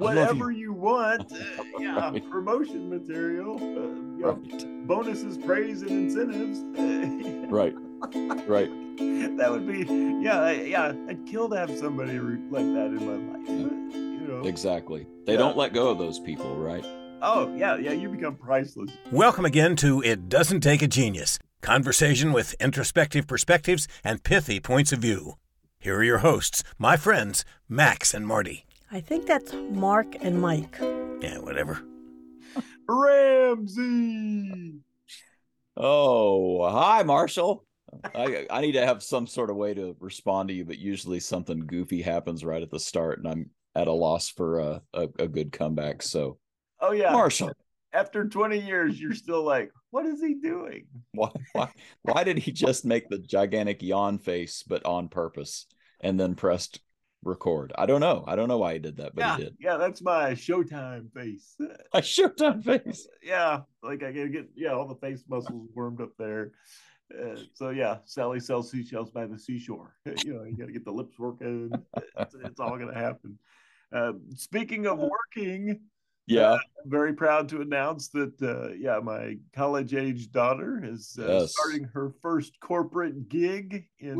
whatever you want. Promotion material, bonuses, praise, and incentives. Right. That would be, I'd kill to have somebody like that in my life. Yeah. You know. Exactly. They don't let go of those people, right? Oh, yeah, you become priceless. Welcome again to It Doesn't Take a Genius, conversation with introspective perspectives and pithy points of view. Here are your hosts, my friends, Max and Marty. I think that's Mark and Mike. Yeah, whatever. Ramsey! Oh, hi, Marshall. I need to have some sort of way to respond to you, but usually something goofy happens right at the start, and I'm at a loss for a good comeback. So, Marshall. After 20 years, you're still like, what is he doing? Why did he just make the gigantic yawn face, but on purpose, and then pressed record? I don't know. I don't know why he did that, but he did. Yeah, that's my Showtime face. My Showtime face. Yeah, like I get all the face muscles warmed up there. Sally sells seashells by the seashore. You got to get the lips working. It's all going to happen. Speaking of working, I'm very proud to announce that, my college-age daughter is starting her first corporate gig in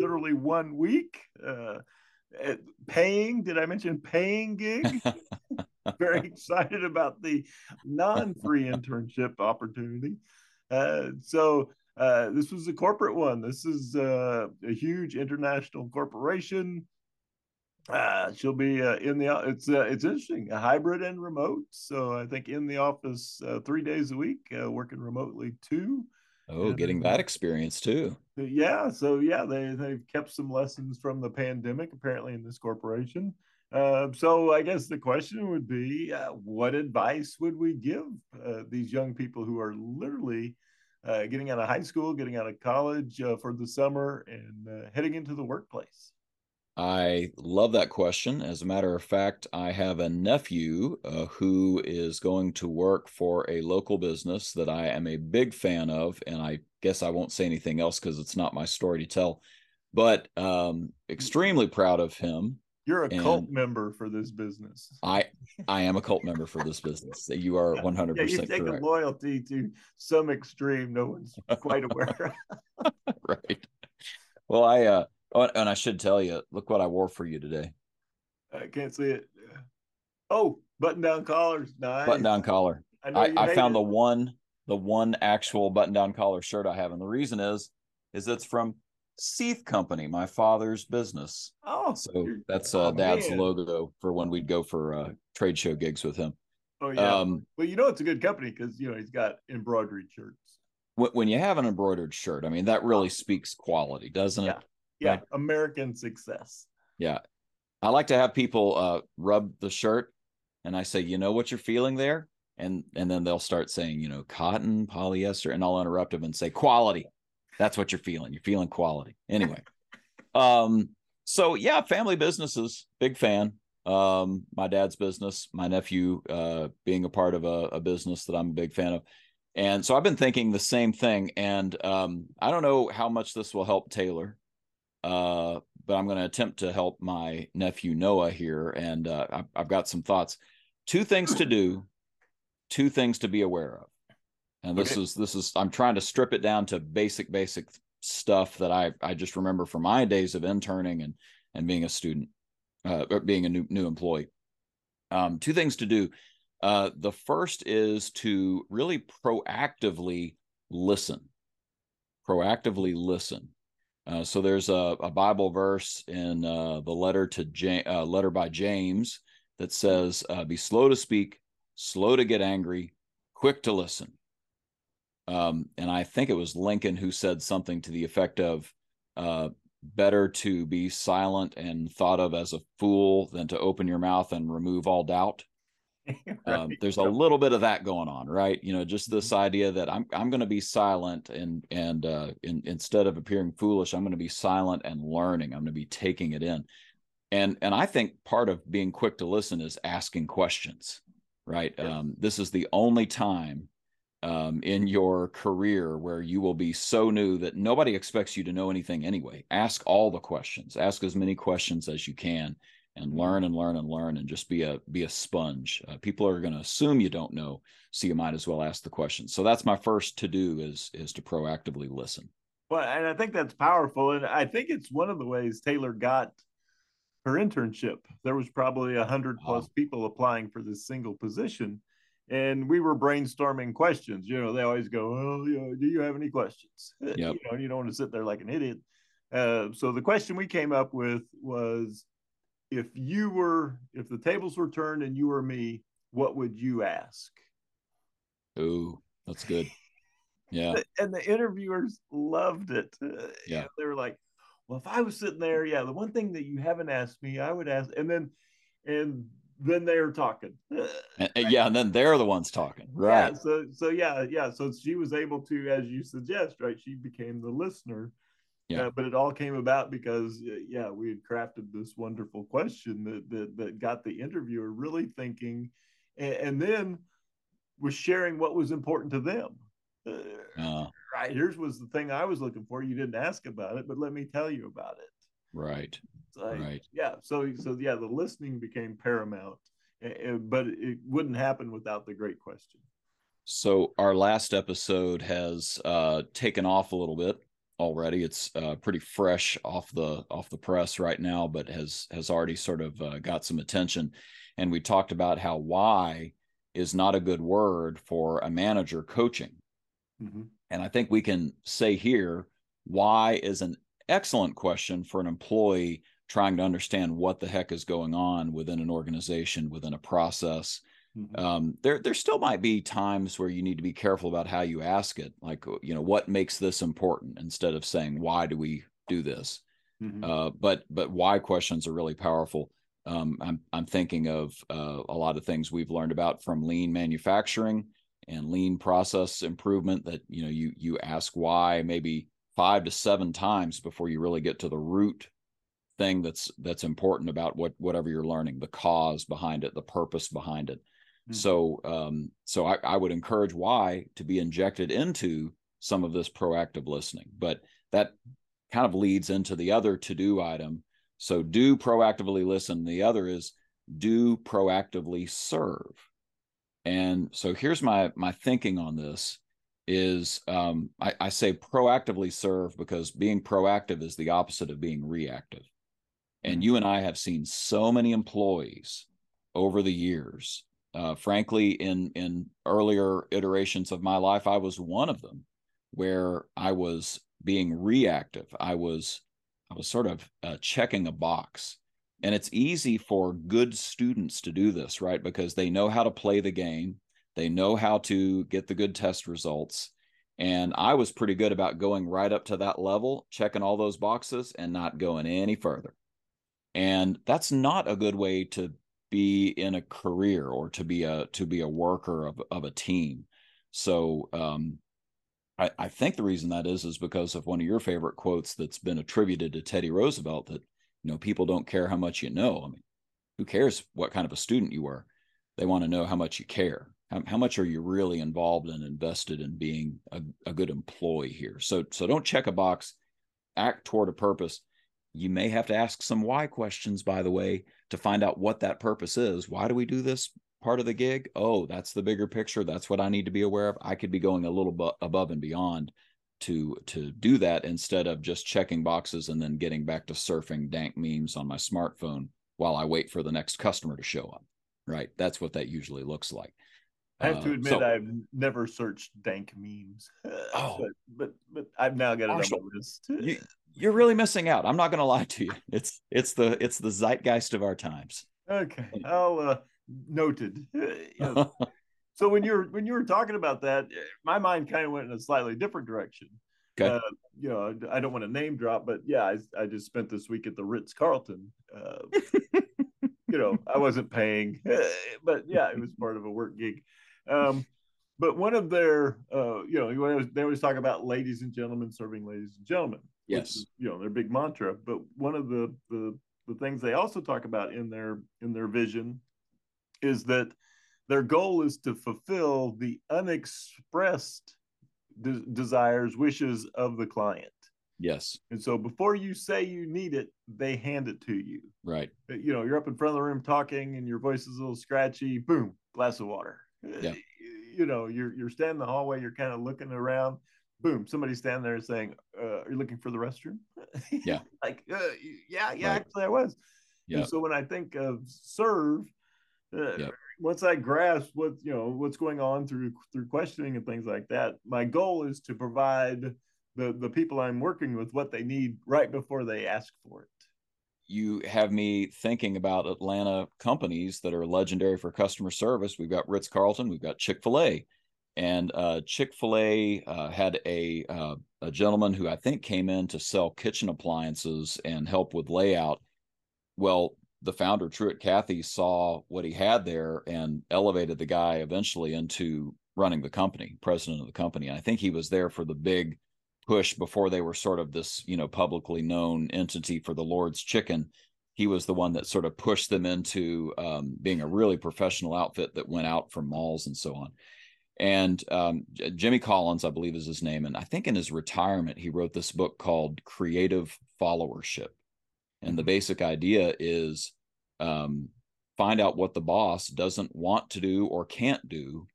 literally 1 week. Did I mention paying gig? Very excited about the non-free internship opportunity. This was a corporate one. This is a huge international corporation. She'll be in the office. It's interesting, a hybrid and remote. So I think in the office 3 days a week, working remotely 2. Oh, and getting that experience too. Yeah. So they've kept some lessons from the pandemic apparently in this corporation. So I guess the question would be, what advice would we give these young people who are literally getting out of high school, getting out of college for the summer, and heading into the workplace? I love that question. As a matter of fact, I have a nephew who is going to work for a local business that I am a big fan of, and I guess I won't say anything else because it's not my story to tell, but extremely proud of him. You're a cult member for this business. I am a cult member for this business. You are 100% correct. You take a loyalty to some extreme no one's quite aware of. Right. Well, and I should tell you, look what I wore for you today. I can't see it. Oh, button-down collars. Nice. Button-down collar. I found the one actual button-down collar shirt I have. And the reason is it's from Seath Company, my father's business. Oh, so that's Dad's logo for when we'd go for trade show gigs with him. Oh yeah. Well, it's a good company because he's got embroidered shirts. When you have an embroidered shirt, I mean that really speaks quality, doesn't it? Yeah, right? American success. Yeah, I like to have people rub the shirt, and I say, you know what you're feeling there, and then they'll start saying, cotton, polyester, and I'll interrupt them and say quality. That's what you're feeling. You're feeling quality. Anyway. Family businesses, big fan. My dad's business, my nephew being a part of a business that I'm a big fan of. And so I've been thinking the same thing. And I don't know how much this will help Taylor, but I'm going to attempt to help my nephew Noah here. And I've got some thoughts. 2 things to do, 2 things to be aware of. And this is I'm trying to strip it down to basic stuff that I just remember from my days of interning and being a student, being a new employee. 2 things to do. The first is to really proactively listen. So there's a Bible verse in the letter by James that says, "Be slow to speak, slow to get angry, quick to listen." And I think it was Lincoln who said something to the effect of better to be silent and thought of as a fool than to open your mouth and remove all doubt. Right. There's a little bit of that going on, right? Just this idea that I'm going to be silent and instead of appearing foolish, I'm going to be silent and learning. I'm going to be taking it in. And I think part of being quick to listen is asking questions, right? Yes. This is the only time in your career where you will be so new that nobody expects you to know anything anyway. Ask all the questions. Ask as many questions as you can and learn and learn and learn and just be a sponge. People are going to assume you don't know, so you might as well ask the question. So that's my first to do is to proactively listen. Well, and I think that's powerful. And I think it's one of the ways Taylor got her internship. There was probably 100 plus people applying for this single position. And we were brainstorming questions. You know, they always go, "Oh, you know, do you have any questions?" Yep. You know, you don't want to sit there like an idiot. So the question we came up with was, if the tables were turned and you were me, what would you ask? Ooh, that's good. Yeah. And the interviewers loved it. Yeah. You know, they were like, well, if I was sitting there, yeah, the one thing that you haven't asked me, I would ask. And then they're talking. Right? Yeah. And then they're the ones talking. Right. Yeah, so. So she was able to, as you suggest, right, she became the listener. Yeah. But it all came about because, yeah, we had crafted this wonderful question that got the interviewer really thinking and then was sharing what was important to them. Right. Here's was the thing I was looking for. You didn't ask about it, but let me tell you about it. Right. Like, right. Yeah. So yeah, the listening became paramount, but it wouldn't happen without the great question. So our last episode has taken off a little bit already. It's pretty fresh off the press right now, but has already sort of got some attention. And we talked about how why is not a good word for a manager coaching. Mm-hmm. And I think we can say here, why is an excellent question for an employee trying to understand what the heck is going on within an organization, within a process. Mm-hmm. There still might be times where you need to be careful about how you ask it. Like, you know, what makes this important instead of saying, why do we do this? Mm-hmm. But why questions are really powerful. I'm thinking of a lot of things we've learned about from lean manufacturing and lean process improvement that, you know, you ask why maybe 5 to 7 times before you really get to the root thing that's important about whatever you're learning, the cause behind it, the purpose behind it. Mm-hmm. So I would encourage why to be injected into some of this proactive listening, but that kind of leads into the other to-do item. So do proactively listen. The other is do proactively serve. And so here's my thinking on this is I say proactively serve because being proactive is the opposite of being reactive. And you and I have seen so many employees over the years. Frankly, in earlier iterations of my life, I was one of them where I was being reactive. I was sort of checking a box. And it's easy for good students to do this, right? Because they know how to play the game. They know how to get the good test results. And I was pretty good about going right up to that level, checking all those boxes and not going any further. And that's not a good way to be in a career or to be a worker of a team. So I think the reason that is because of one of your favorite quotes that's been attributed to Teddy Roosevelt that, you know, people don't care how much you know. I mean, who cares what kind of a student you were? They want to know how much you care. How much are you really involved and invested in being a good employee here? So don't check a box, act toward a purpose. You may have to ask some why questions, by the way, to find out what that purpose is. Why do we do this part of the gig? Oh, that's the bigger picture. That's what I need to be aware of. I could be going a little above and beyond to do that instead of just checking boxes and then getting back to surfing dank memes on my smartphone while I wait for the next customer to show up, right? That's what that usually looks like. I have to admit, I've never searched dank memes, but I've now got it on my list. You're really missing out. I'm not going to lie to you. It's the zeitgeist of our times. Okay. I'll noted. So when you were talking about that, my mind kind of went in a slightly different direction. Okay. You know, I don't want to name drop, but yeah, I just spent this week at the Ritz Carlton. You know, I wasn't paying, but yeah, it was part of a work gig. But one of their, you know, they always talk about ladies and gentlemen serving ladies and gentlemen. Yes. Is, you know, their big mantra. But one of the things they also talk about in their vision is that their goal is to fulfill the unexpressed desires, wishes of the client. Yes. And so before you say you need it, they hand it to you. Right. You know, you're up in front of the room talking and your voice is a little scratchy. Boom, glass of water. Yeah. You know, you're standing in the hallway. You're kind of looking around. Boom, somebody's standing there saying, are you looking for the restroom? Yeah. Like, yeah, right. Actually I was. Yeah. And so when I think of serve, once I grasp what's going on through questioning and things like that, my goal is to provide the people I'm working with what they need right before they ask for it. You have me thinking about Atlanta companies that are legendary for customer service. We've got Ritz Carlton, we've got Chick-fil-A, and Chick-fil-A had a gentleman who I think came in to sell kitchen appliances and help with layout. Well, the founder, Truett Cathy, saw what he had there and elevated the guy eventually into running the company, president of the company. And I think he was there for the big push before they were sort of this, publicly known entity for the Lord's Chicken. He was the one that sort of pushed them into being a really professional outfit that went out from malls and so on. And Jimmy Collins, I believe, is his name. And I think in his retirement, he wrote this book called Creative Followership. And the basic idea is find out what the boss doesn't want to do or can't do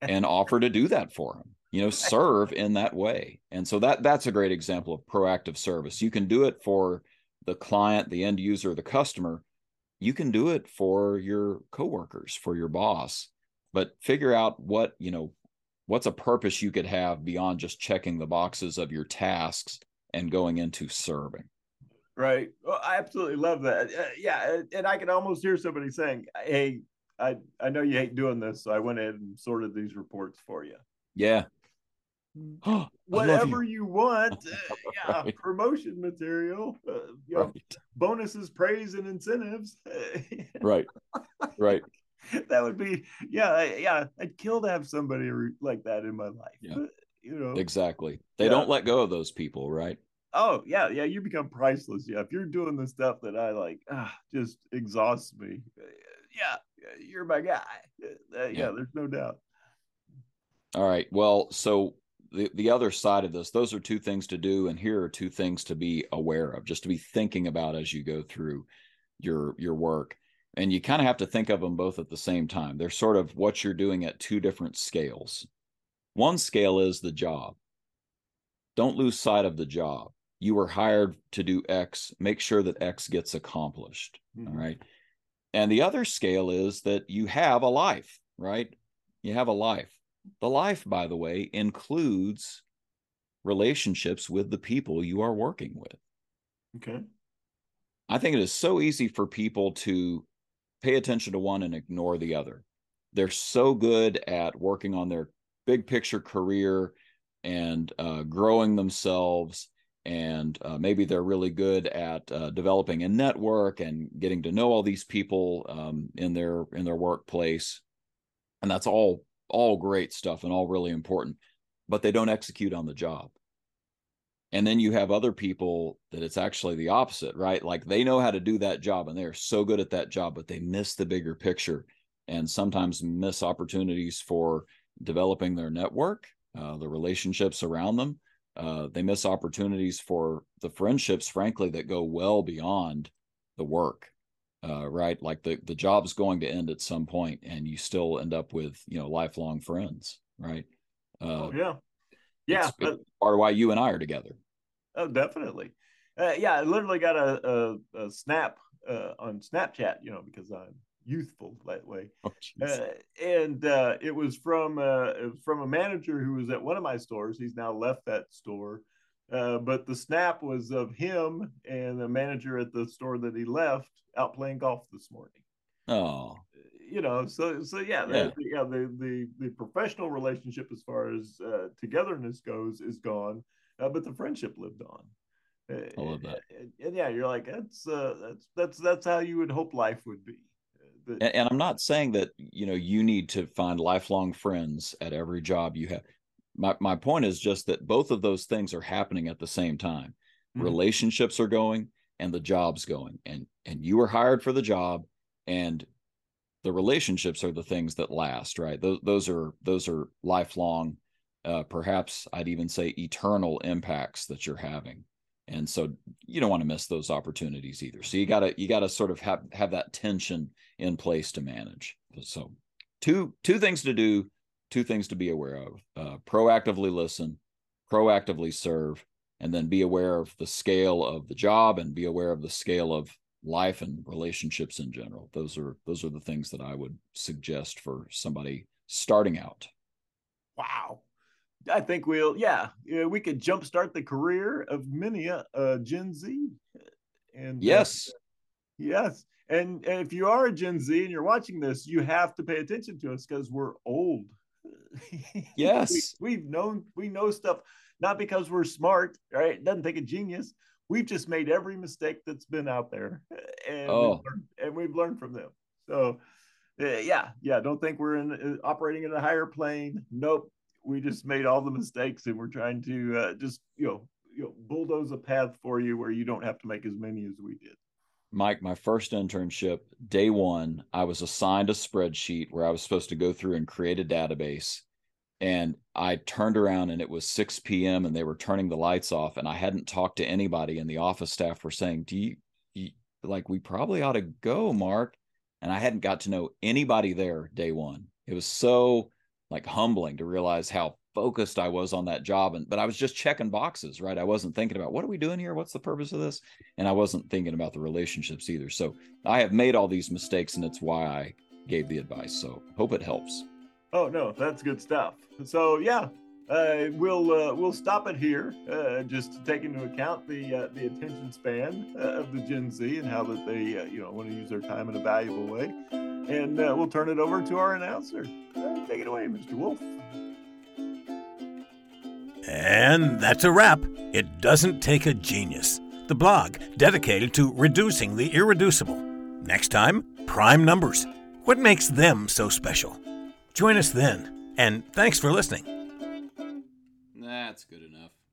and offer to do that for him, serve in that way. And so that's a great example of proactive service. You can do it for the client, the end user, the customer. You can do it for your coworkers, for your boss, but figure out what's a purpose you could have beyond just checking the boxes of your tasks and going into serving. Right. Well, I absolutely love that. Yeah. And I can almost hear somebody saying, hey, I know you hate doing this, so I went ahead and sorted these reports for you. Yeah. Whatever you want. Right. Promotion material, right. Bonuses, praise, and incentives. Right. Right. That would be, yeah. I'd kill to have somebody like that in my life. Yeah. Exactly. They don't let go of those people, right? Oh, yeah, you become priceless. Yeah, if you're doing the stuff that I like, just exhausts me. Yeah, you're my guy. Yeah, there's no doubt. All right. Well, so the other side of this, those are two things to do, and here are two things to be aware of, just to be thinking about as you go through your work. And you kind of have to think of them both at the same time. They're sort of what you're doing at two different scales. One scale is the job. Don't lose sight of the job. You were hired to do X, make sure that X gets accomplished. Mm-hmm. All right. And the other scale is that you have a life, right? You have a life. The life, by the way, includes relationships with the people you are working with. Okay. I think it is so easy for people to pay attention to one and ignore the other. They're so good at working on their big picture career and growing themselves. And maybe they're really good at developing a network and getting to know all these people in their workplace. And that's all great stuff and all really important, but they don't execute on the job. And then you have other people that it's actually the opposite, right? Like they know how to do that job and they're so good at that job, but they miss the bigger picture and sometimes miss opportunities for developing their network, the relationships around them. They miss opportunities for the friendships, frankly, that go well beyond the work, right? Like the job's going to end at some point and you still end up with, lifelong friends, right? Yeah. It's part of why you and I are together. Oh, definitely. I literally got a snap on Snapchat, because I'm youthful that way. Oh, and it was from a manager who was at one of my stores. He's now left that store, but the snap was of him and the manager at the store that he left out playing golf this morning. Oh, The professional relationship as far as togetherness goes is gone, but the friendship lived on. I love that. And you're like that's how you would hope life would be. And I'm not saying that, you need to find lifelong friends at every job you have. My point is just that both of those things are happening at the same time. Mm-hmm. Relationships are going and the job's going. And you were hired for the job and the relationships are the things that last, right? Those are lifelong, perhaps I'd even say eternal impacts that you're having. And so you don't want to miss those opportunities either. So you gotta sort of have that tension in place to manage. So two things to do, two things to be aware of: proactively listen, proactively serve, and then be aware of the scale of the job and be aware of the scale of life and relationships in general. Those are the things that I would suggest for somebody starting out. Wow. I think we could jumpstart the career of many Gen Z. And yes. And if you are a Gen Z and you're watching this, you have to pay attention to us because we're old. Yes. we know stuff, not because we're smart, right? It doesn't take a genius. We've just made every mistake that's been out there, and we've learned from them. So don't think we're operating in a higher plane. Nope. We just made all the mistakes, and we're trying to just bulldoze a path for you where you don't have to make as many as we did. Mike, my first internship, day one, I was assigned a spreadsheet where I was supposed to go through and create a database. And I turned around and it was 6 p.m. and they were turning the lights off, and I hadn't talked to anybody, and the office staff were saying, we probably ought to go, Mark. And I hadn't got to know anybody there day one. It was so humbling to realize how focused I was on that job. But I was just checking boxes, right? I wasn't thinking about, what are we doing here? What's the purpose of this? And I wasn't thinking about the relationships either. So I have made all these mistakes, and it's why I gave the advice. So hope it helps. Oh, no, that's good stuff. So we'll stop it here. Just to take into account the attention span of the Gen Z and how that they want to use their time in a valuable way. And we'll turn it over to our announcer. Take it away, Mr. Wolf. And that's a wrap. It Doesn't Take a Genius, the blog dedicated to reducing the irreducible. Next time, prime numbers. What makes them so special? Join us then, and thanks for listening. That's good enough.